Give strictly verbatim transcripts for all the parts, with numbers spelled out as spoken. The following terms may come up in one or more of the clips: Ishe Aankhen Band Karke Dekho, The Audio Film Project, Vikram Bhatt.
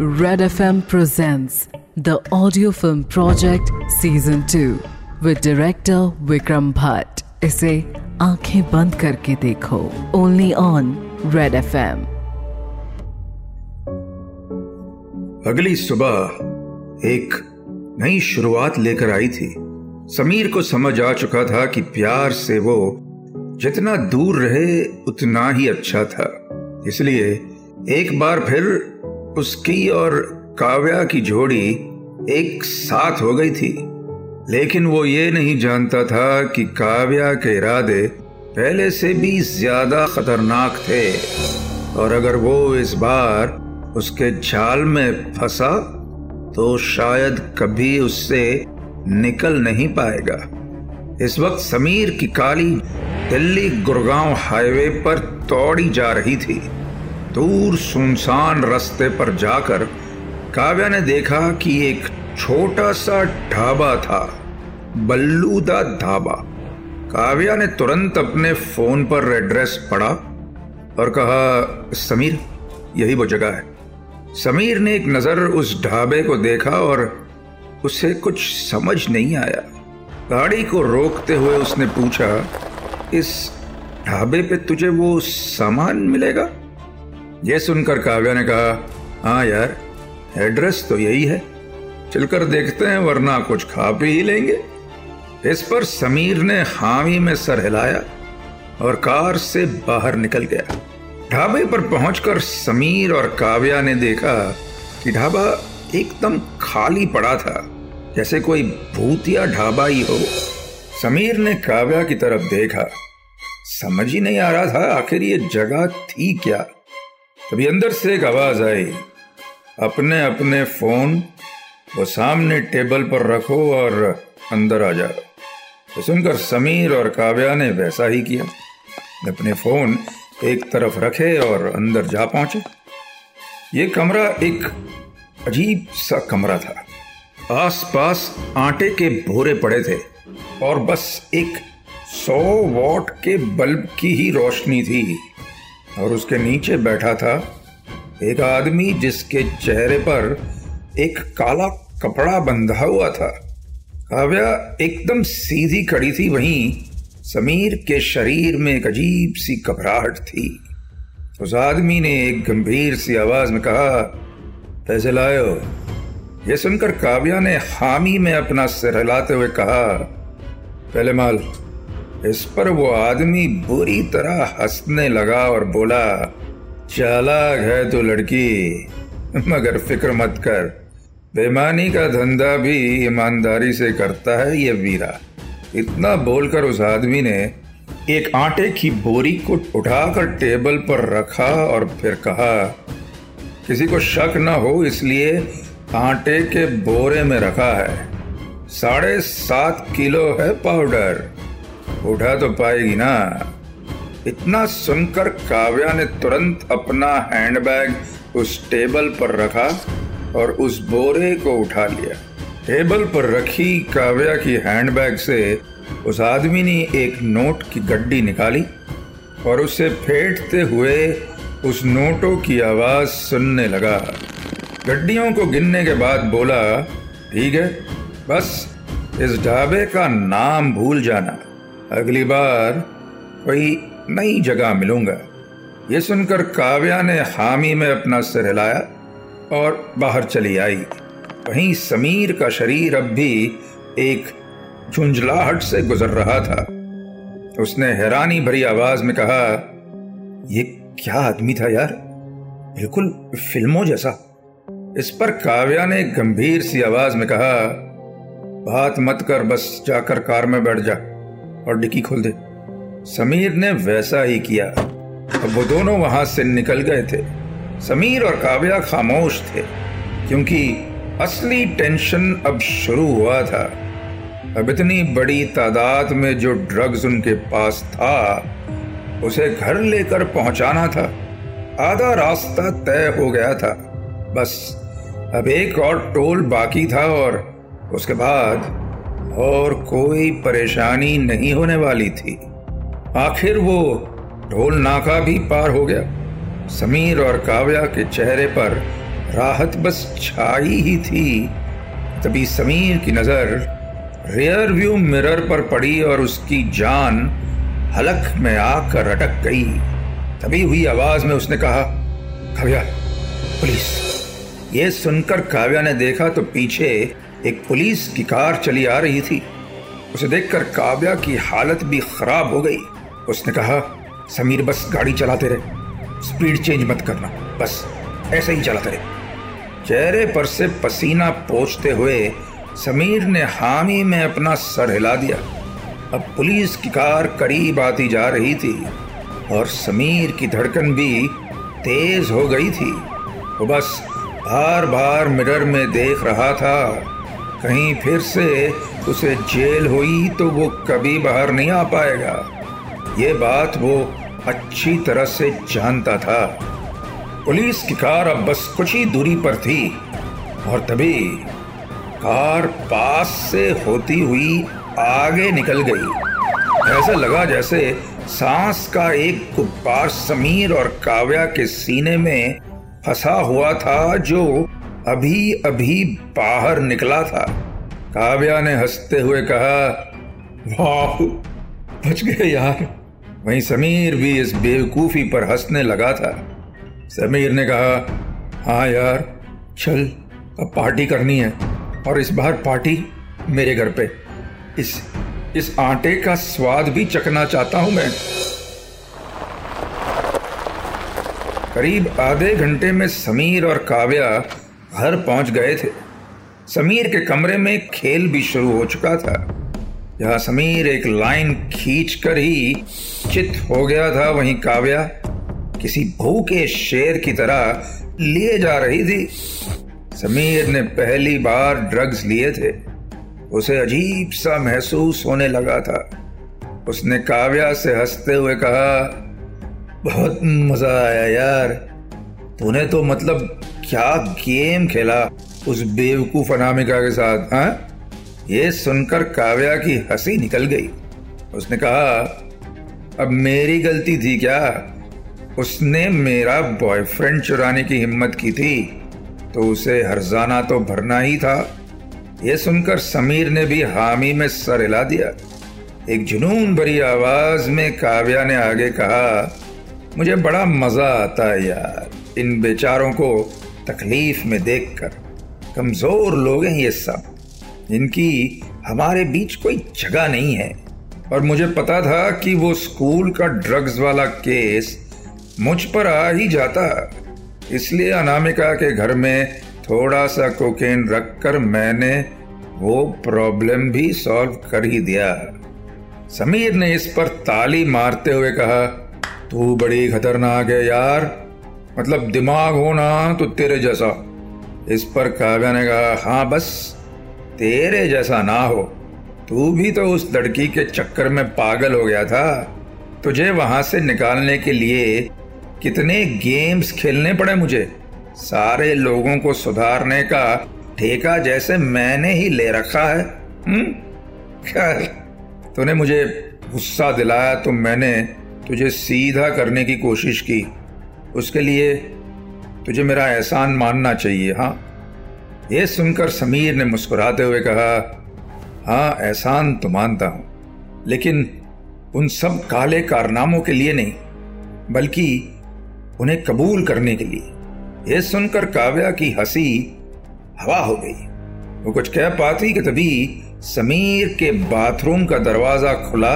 Red F M presents The Audio Film Project Season two with director Vikram Bhatt. इसे आंखें बंद करके देखो, only on Red F M. अगली सुबह एक नई शुरुआत लेकर आई थी. समीर को समझ आ चुका था कि प्यार से वो जितना दूर रहे उतना ही अच्छा था. इसलिए एक बार फिर उसकी और काव्या की जोड़ी एक साथ हो गई थी. लेकिन वो ये नहीं जानता था कि काव्या के इरादे पहले से भी ज्यादा खतरनाक थे, और अगर वो इस बार उसके जाल में फंसा तो शायद कभी उससे निकल नहीं पाएगा. इस वक्त समीर की काली दिल्ली गुड़गांव हाईवे पर दौड़ी जा रही थी. दूर सुनसान रास्ते पर जाकर काव्या ने देखा कि एक छोटा सा ढाबा था, बल्लू दा ढाबा. काव्या ने तुरंत अपने फोन पर एड्रेस पढ़ा और कहा, समीर यही वो जगह है. समीर ने एक नज़र उस ढाबे को देखा और उसे कुछ समझ नहीं आया. गाड़ी को रोकते हुए उसने पूछा, इस ढाबे पे तुझे वो सामान मिलेगा? यह सुनकर काव्या ने कहा, हाँ यार एड्रेस तो यही है, चलकर देखते हैं वरना कुछ खा पी ही लेंगे. इस पर समीर ने हामी में सर हिलाया और कार से बाहर निकल गया. ढाबे पर पहुंचकर समीर और काव्या ने देखा कि ढाबा एकदम खाली पड़ा था, जैसे कोई भूतिया ढाबा ही हो. समीर ने काव्या की तरफ देखा, समझ ही नहीं आ रहा था आखिर ये जगह थी क्या. तभी अंदर से एक आवाज आई, अपने अपने फोन वो सामने टेबल पर रखो और अंदर आ जाओ. सुनकर समीर और काव्या ने वैसा ही किया, अपने फोन एक तरफ रखे और अंदर जा पहुंचे. ये कमरा एक अजीब सा कमरा था. आसपास आटे के भोरे पड़े थे और बस एक सौ वॉट के बल्ब की ही रोशनी थी, और उसके नीचे बैठा था एक आदमी जिसके चेहरे पर एक काला कपड़ा बंधा हुआ था. काव्या एकदम सीधी खड़ी थी, वहीं समीर के शरीर में एक अजीब सी घबराहट थी. उस आदमी ने एक गंभीर सी आवाज में कहा, पैसे लाओ. यह सुनकर काव्या ने हामी में अपना सिर हिलाते हुए कहा, पहले माल. इस पर वो आदमी बुरी तरह हंसने लगा और बोला, चालाक है तो लड़की, मगर फिक्र मत कर, बेईमानी का धंधा भी ईमानदारी से करता है ये वीरा. इतना बोलकर उस आदमी ने एक आटे की बोरी को उठाकर टेबल पर रखा और फिर कहा, किसी को शक ना हो इसलिए आटे के बोरे में रखा है, साढ़े सात किलो है पाउडर, उठा तो पाएगी ना. इतना सुनकर काव्या ने तुरंत अपना हैंडबैग उस टेबल पर रखा और उस बोरे को उठा लिया. टेबल पर रखी काव्या की हैंडबैग से उस आदमी ने एक नोट की गड्डी निकाली और उसे फेंटते हुए उस नोटों की आवाज सुनने लगा. गड्डियों को गिनने के बाद बोला, ठीक है, बस इस ढाबे का नाम भूल जाना, अगली बार कोई नई जगह मिलूंगा. ये सुनकर काव्या ने हामी में अपना सिर हिलाया और बाहर चली आई. वहीं समीर का शरीर अब भी एक झुंझलाहट से गुजर रहा था. उसने हैरानी भरी आवाज में कहा, ये क्या आदमी था यार, बिल्कुल फिल्मों जैसा. इस पर काव्या ने गंभीर सी आवाज में कहा, बात मत कर, बस जाकर कार में बैठ जा और डिक्की खोल दे. समीर ने वैसा ही किया. अब वो दोनों वहां से निकल गए थे. समीर और काव्या खामोश थे क्योंकि असली टेंशन अब शुरू हुआ था. अब इतनी बड़ी तादाद में जो ड्रग्स उनके पास था उसे घर लेकर पहुंचाना था. आधा रास्ता तय हो गया था, बस अब एक और टोल बाकी था और उसके बाद और कोई परेशानी नहीं होने वाली थी. आखिर वो ढोल नाका भी पार हो गया. समीर और काव्या के चेहरे पर राहत बस छाई ही थी, तभी समीर की नज़र रियर व्यू मिरर पर पड़ी और उसकी जान हलक में आकर अटक गई। तभी हुई आवाज में उसने कहा, काव्या पुलिस। यह सुनकर काव्या ने देखा तो पीछे एक पुलिस की कार चली आ रही थी। उसे देखकर काव्या की हालत भी खराब हो गई। उसने कहा, समीर बस गाड़ी चलाते रहे, स्पीड चेंज मत करना, बस ऐसे ही चलाते रहे। चेहरे पर से पसीना पोंछते हुए समीर ने हामी में अपना सर हिला दिया। अब पुलिस की कार करीब आती जा रही थी और समीर की धड़कन भी तेज हो गई थी। वो बस बार बार मिरर में देख रहा था, कहीं फिर से उसे जेल हुई तो वो कभी बाहर नहीं आ पाएगा। ये बात वो अच्छी तरह से जानता था। पुलिस की कार अब बस कुछ ही दूरी पर थी और तभी कार पास से होती हुई आगे निकल गई। ऐसा लगा जैसे सांस का एक गुब्बार समीर और काव्या के सीने में फंसा हुआ था, जो अभी अभी बाहर निकला था। काव्या ने हंसते हुए कहा, वाह बच गए यार। वहीं समीर भी इस बेवकूफ़ी पर हंसने लगा था। समीर ने कहा, हाँ यार चल अब पार्टी करनी है, और इस बार पार्टी मेरे घर पे। इस इस आटे का स्वाद भी चखना चाहता हूँ मैं। करीब आधे घंटे में समीर और काव्या घर पहुँच गए थे। समीर के कमरे में खेल भी शुरू हो चुका था, जहाँ समीर एक लाइन खींचकर ही चित हो गया था। वहीं काव्या किसी भूखे शेर की तरह लिए जा रही थी। समीर ने पहली बार ड्रग्स लिए थे, उसे अजीब सा महसूस होने लगा था। उसने काव्या से हंसते हुए कहा, बहुत मज़ा आया यार, तूने तो मतलब क्या गेम खेला उस बेवकूफ़ अनामिका के साथ, हाँ? ये सुनकर काव्या की हंसी निकल गई। उसने कहा, अब मेरी गलती थी क्या? उसने मेरा बॉयफ्रेंड चुराने की हिम्मत की थी तो उसे हर्जाना तो भरना ही था। यह सुनकर समीर ने भी हामी में सर हिला दिया। एक जुनून भरी आवाज में काव्या ने आगे कहा, मुझे बड़ा मज़ा आता है यार इन बेचारों को तकलीफ में देखकर। कमज़ोर लोग हैं ये सब, इनकी हमारे बीच कोई जगह नहीं है। और मुझे पता था कि वो स्कूल का ड्रग्स वाला केस मुझ पर आ ही जाता, इसलिए अनामिका के घर में थोड़ा सा कोकेन रखकर मैंने वो प्रॉब्लम भी सॉल्व कर ही दिया। समीर ने इस पर ताली मारते हुए कहा, तू बड़ी खतरनाक है यार, मतलब दिमाग होना तो तेरे जैसा। इस पर काव्या ने कहा, हाँ बस तेरे जैसा ना हो, तू भी तो उस लड़की के चक्कर में पागल हो गया था। तुझे वहां से निकालने के लिए कितने गेम्स खेलने पड़े मुझे। सारे लोगों को सुधारने का ठेका जैसे मैंने ही ले रखा है। खैर तूने मुझे गुस्सा दिलाया तो मैंने तुझे सीधा करने की कोशिश की, उसके लिए तुझे मेरा एहसान मानना चाहिए, हाँ? ये सुनकर समीर ने मुस्कुराते हुए कहा, हाँ एहसान तो मानता हूँ, लेकिन उन सब काले कारनामों के लिए नहीं, बल्कि उन्हें कबूल करने के लिए। यह सुनकर काव्या की हंसी हवा हो गई। वो कुछ कह पाती कि तभी समीर के बाथरूम का दरवाजा खुला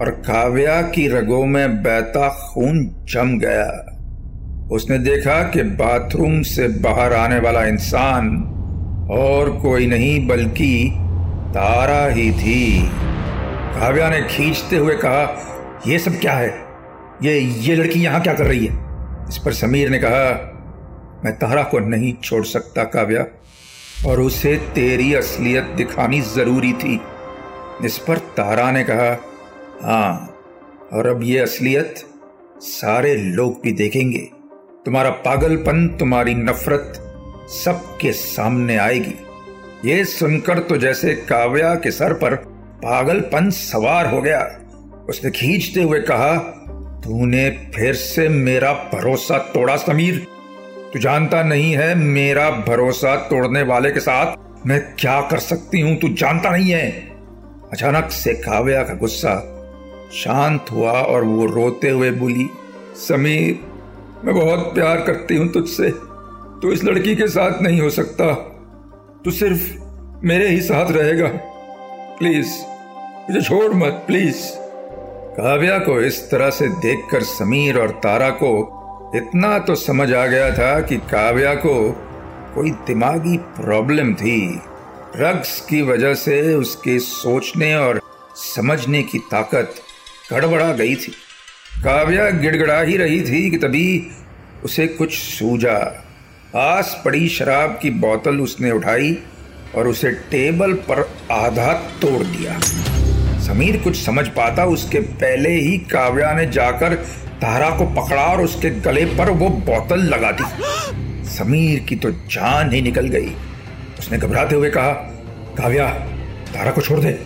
और काव्या की रगों में बहता खून जम गया। उसने देखा कि बाथरूम से बाहर आने वाला इंसान और कोई नहीं बल्कि तारा ही थी। काव्या ने खींचते हुए कहा, यह सब क्या है? ये ये लड़की यहाँ क्या कर रही है? इस पर समीर ने कहा, मैं तारा को नहीं छोड़ सकता काव्या, और उसे तेरी असलियत दिखानी ज़रूरी थी। इस पर तारा ने कहा, हाँ, और अब ये असलियत सारे लोग भी देखेंगे। तुम्हारा पागलपन, तुम्हारी नफरत सबके सामने आएगी। ये सुनकर तो जैसे काव्या के सर पर पागलपन सवार हो गया। उसने खींचते हुए कहा, तूने फिर से मेरा भरोसा तोड़ा समीर, तू जानता नहीं है मेरा भरोसा तोड़ने वाले के साथ मैं क्या कर सकती हूं, तू जानता नहीं है। अचानक से काव्या का गुस्सा शांत हुआ और वो रोते हुए बोली, समीर मैं बहुत प्यार करती हूं तुझसे, तू इस लड़की के साथ नहीं हो सकता, तू सिर्फ मेरे ही साथ रहेगा, प्लीज मुझे छोड़ मत प्लीज। काव्या को इस तरह से देखकर समीर और तारा को इतना तो समझ आ गया था कि काव्या को कोई दिमागी प्रॉब्लम थी। ड्रग्स की वजह से उसके सोचने और समझने की ताकत गड़बड़ा गई थी। काव्या गिड़गड़ा ही रही थी कि तभी उसे कुछ सूझा। आस पड़ी शराब की बोतल उसने उठाई और उसे टेबल पर आधा तोड़ दिया। समीर कुछ समझ पाता उसके पहले ही काव्या ने जाकर तारा को पकड़ा और उसके गले पर वो बोतल लगा दी। समीर की तो जान ही निकल गई। उसने घबराते हुए कहा, काव्या तारा को छोड़ दे,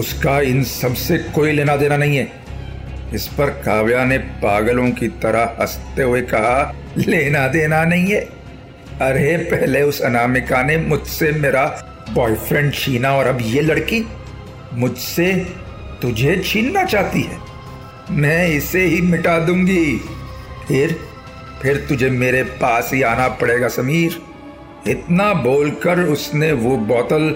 उसका इन सब से कोई लेना देना नहीं है। इस पर काव्या ने पागलों की तरह हंसते हुए कहा, लेना देना नहीं है, अरे पहले उस अनामिका ने मुझसे मेरा बॉयफ्रेंड छीना और अब ये लड़की मुझसे तुझे छीनना चाहती है। मैं इसे ही मिटा दूंगी, फिर फिर तुझे मेरे पास ही आना पड़ेगा समीर। इतना बोलकर उसने वो बोतल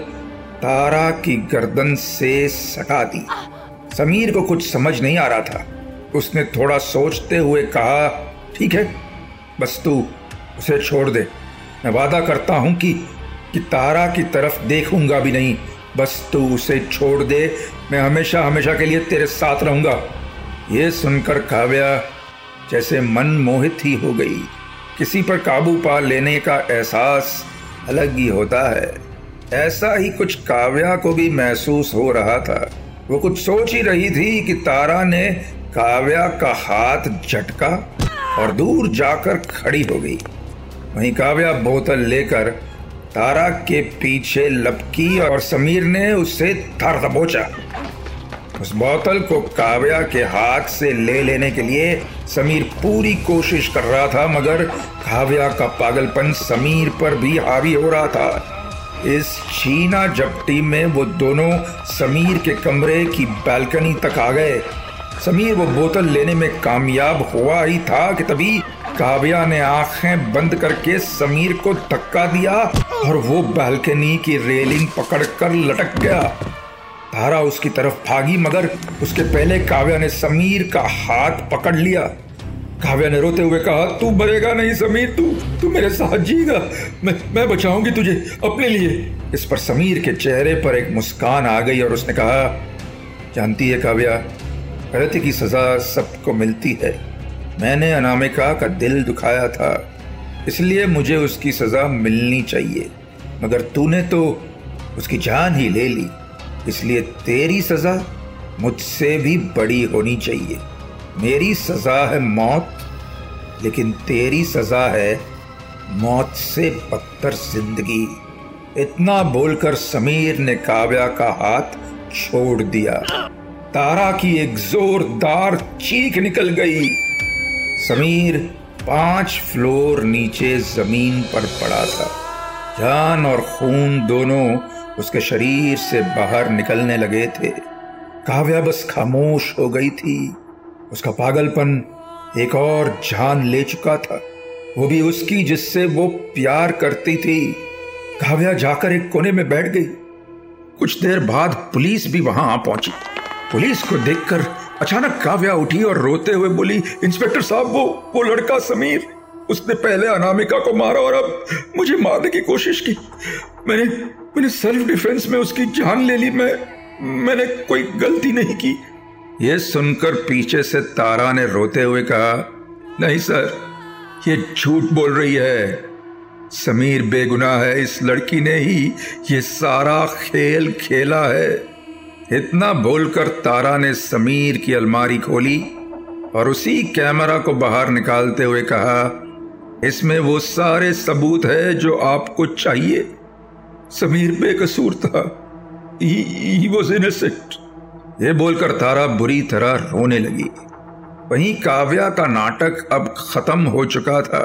तारा की गर्दन से सटा दी। समीर को कुछ समझ नहीं आ रहा था। उसने थोड़ा सोचते हुए कहा, ठीक है बस तू उसे छोड़ दे, मैं वादा करता हूँ कि, कि तारा की तरफ देखूंगा भी नहीं, बस तू उसे छोड़ दे, मैं हमेशा हमेशा के लिए तेरे साथ रहूंगा। ये सुनकर काव्या जैसे मन मोहित ही हो गई। किसी पर काबू पा लेने का एहसास अलग ही होता है। ऐसा ही कुछ काव्या को भी महसूस हो रहा था। वो कुछ सोच ही रही थी कि तारा ने काव्या का हाथ झटका और दूर जाकर खड़ी हो गई। वहीं काव्या बोतल लेकर तारा के पीछे लपकी और समीर ने उसे धर दबोचा। उस बोतल को काव्या के हाथ से ले लेने के लिए समीर पूरी कोशिश कर रहा था, मगर काव्या का पागलपन समीर पर भी हावी हो रहा था। इस छीना झपटी में वो दोनों समीर के कमरे की बालकनी तक आ गए। समीर वो बोतल लेने में कामयाब हुआ ही था कि तभी काव्या ने आंखें बंद करके समीर को धक्का दिया और वो बालकनी की रेलिंग पकड़कर लटक गया। तारा उसकी तरफ भागी, मगर उसके पहले काव्या ने समीर का हाथ पकड़ लिया। काव्या ने रोते हुए कहा, तू मरेगा नहीं समीर, तू तू मेरे साथ जीएगा, मैं मैं बचाऊंगी तुझे अपने लिए। इस पर समीर के चेहरे पर एक मुस्कान आ गई और उसने कहा, जानती है काव्या, गलती की सज़ा सबको मिलती है, मैंने अनामिका का दिल दुखाया था, इसलिए मुझे उसकी सज़ा मिलनी चाहिए, मगर तूने तो उसकी जान ही ले ली, इसलिए तेरी सज़ा मुझसे भी बड़ी होनी चाहिए। मेरी सज़ा है मौत, लेकिन तेरी सज़ा है मौत से बदतर जिंदगी। इतना बोलकर समीर ने काव्या का हाथ छोड़ दिया। तारा की एक जोरदार चीख निकल गई। समीर पांच फ्लोर नीचे जमीन पर पड़ा था। जान और खून दोनों उसके शरीर से बाहर निकलने लगे थे। काव्या बस खामोश हो गई थी। उसका पागलपन एक और जान ले चुका था, वो भी उसकी जिससे वो प्यार करती थी। काव्या जाकर एक कोने में बैठ गई। कुछ देर बाद पुलिस भी वहां आ पहुंची। पुलिस को देखकर अचानक काव्या उठी और रोते हुए बोली, इंस्पेक्टर साहब, वो वो लड़का समीर, उसने पहले अनामिका को मारा और अब मुझे मारने की कोशिश की। मैंने मैंने सेल्फ डिफेंस में उसकी जान ले ली, मैं मैंने कोई गलती नहीं की। यह सुनकर पीछे से तारा ने रोते हुए कहा, नहीं सर, ये झूठ बोल रही है, समीर बेगुनाह है, इस लड़की ने ही ये सारा खेल खेला है। इतना बोलकर तारा ने समीर की अलमारी खोली और उसी कैमरा को बाहर निकालते हुए कहा, इसमें वो सारे सबूत है जो आपको चाहिए। समीर बेकसूर था, ही वाज इनोसेंट। ये बोलकर तारा बुरी तरह रोने लगी। वहीं काव्या का नाटक अब खत्म हो चुका था।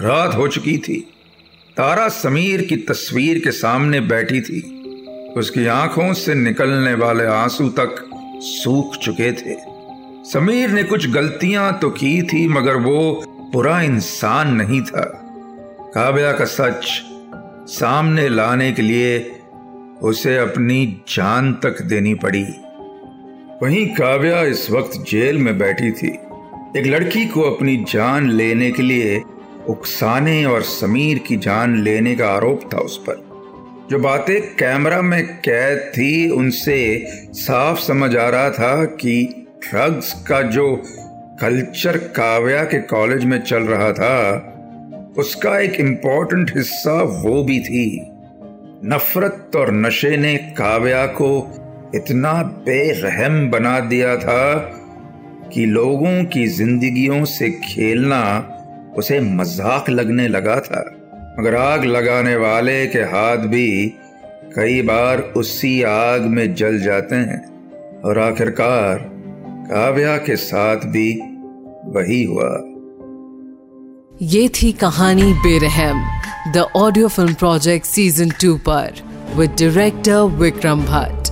रात हो चुकी थी। तारा समीर की तस्वीर के सामने बैठी थी। उसकी आंखों से निकलने वाले आंसू तक सूख चुके थे। समीर ने कुछ गलतियां तो की थी, मगर वो पूरा इंसान नहीं था। काव्या का सच सामने लाने के लिए उसे अपनी जान तक देनी पड़ी। वहीं काव्या इस वक्त जेल में बैठी थी। एक लड़की को अपनी जान लेने के लिए उकसाने और समीर की जान लेने का आरोप था उस पर। जो बातें कैमरा में कैद थी उनसे साफ समझ आ रहा था कि ड्रग्स का जो कल्चर काव्या के कॉलेज में चल रहा था उसका एक इम्पॉर्टेंट हिस्सा वो भी थी। नफरत और नशे ने काव्या को इतना बेरहम बना दिया था कि लोगों की जिंदगियों से खेलना उसे मजाक लगने लगा था। मगर आग लगाने वाले के हाथ भी कई बार उसी आग में जल जाते हैं, और आखिरकार काव्या के साथ भी वही हुआ। ये थी कहानी बेरहम, the audio film project season two पर, विद डायरेक्टर विक्रम भट्ट।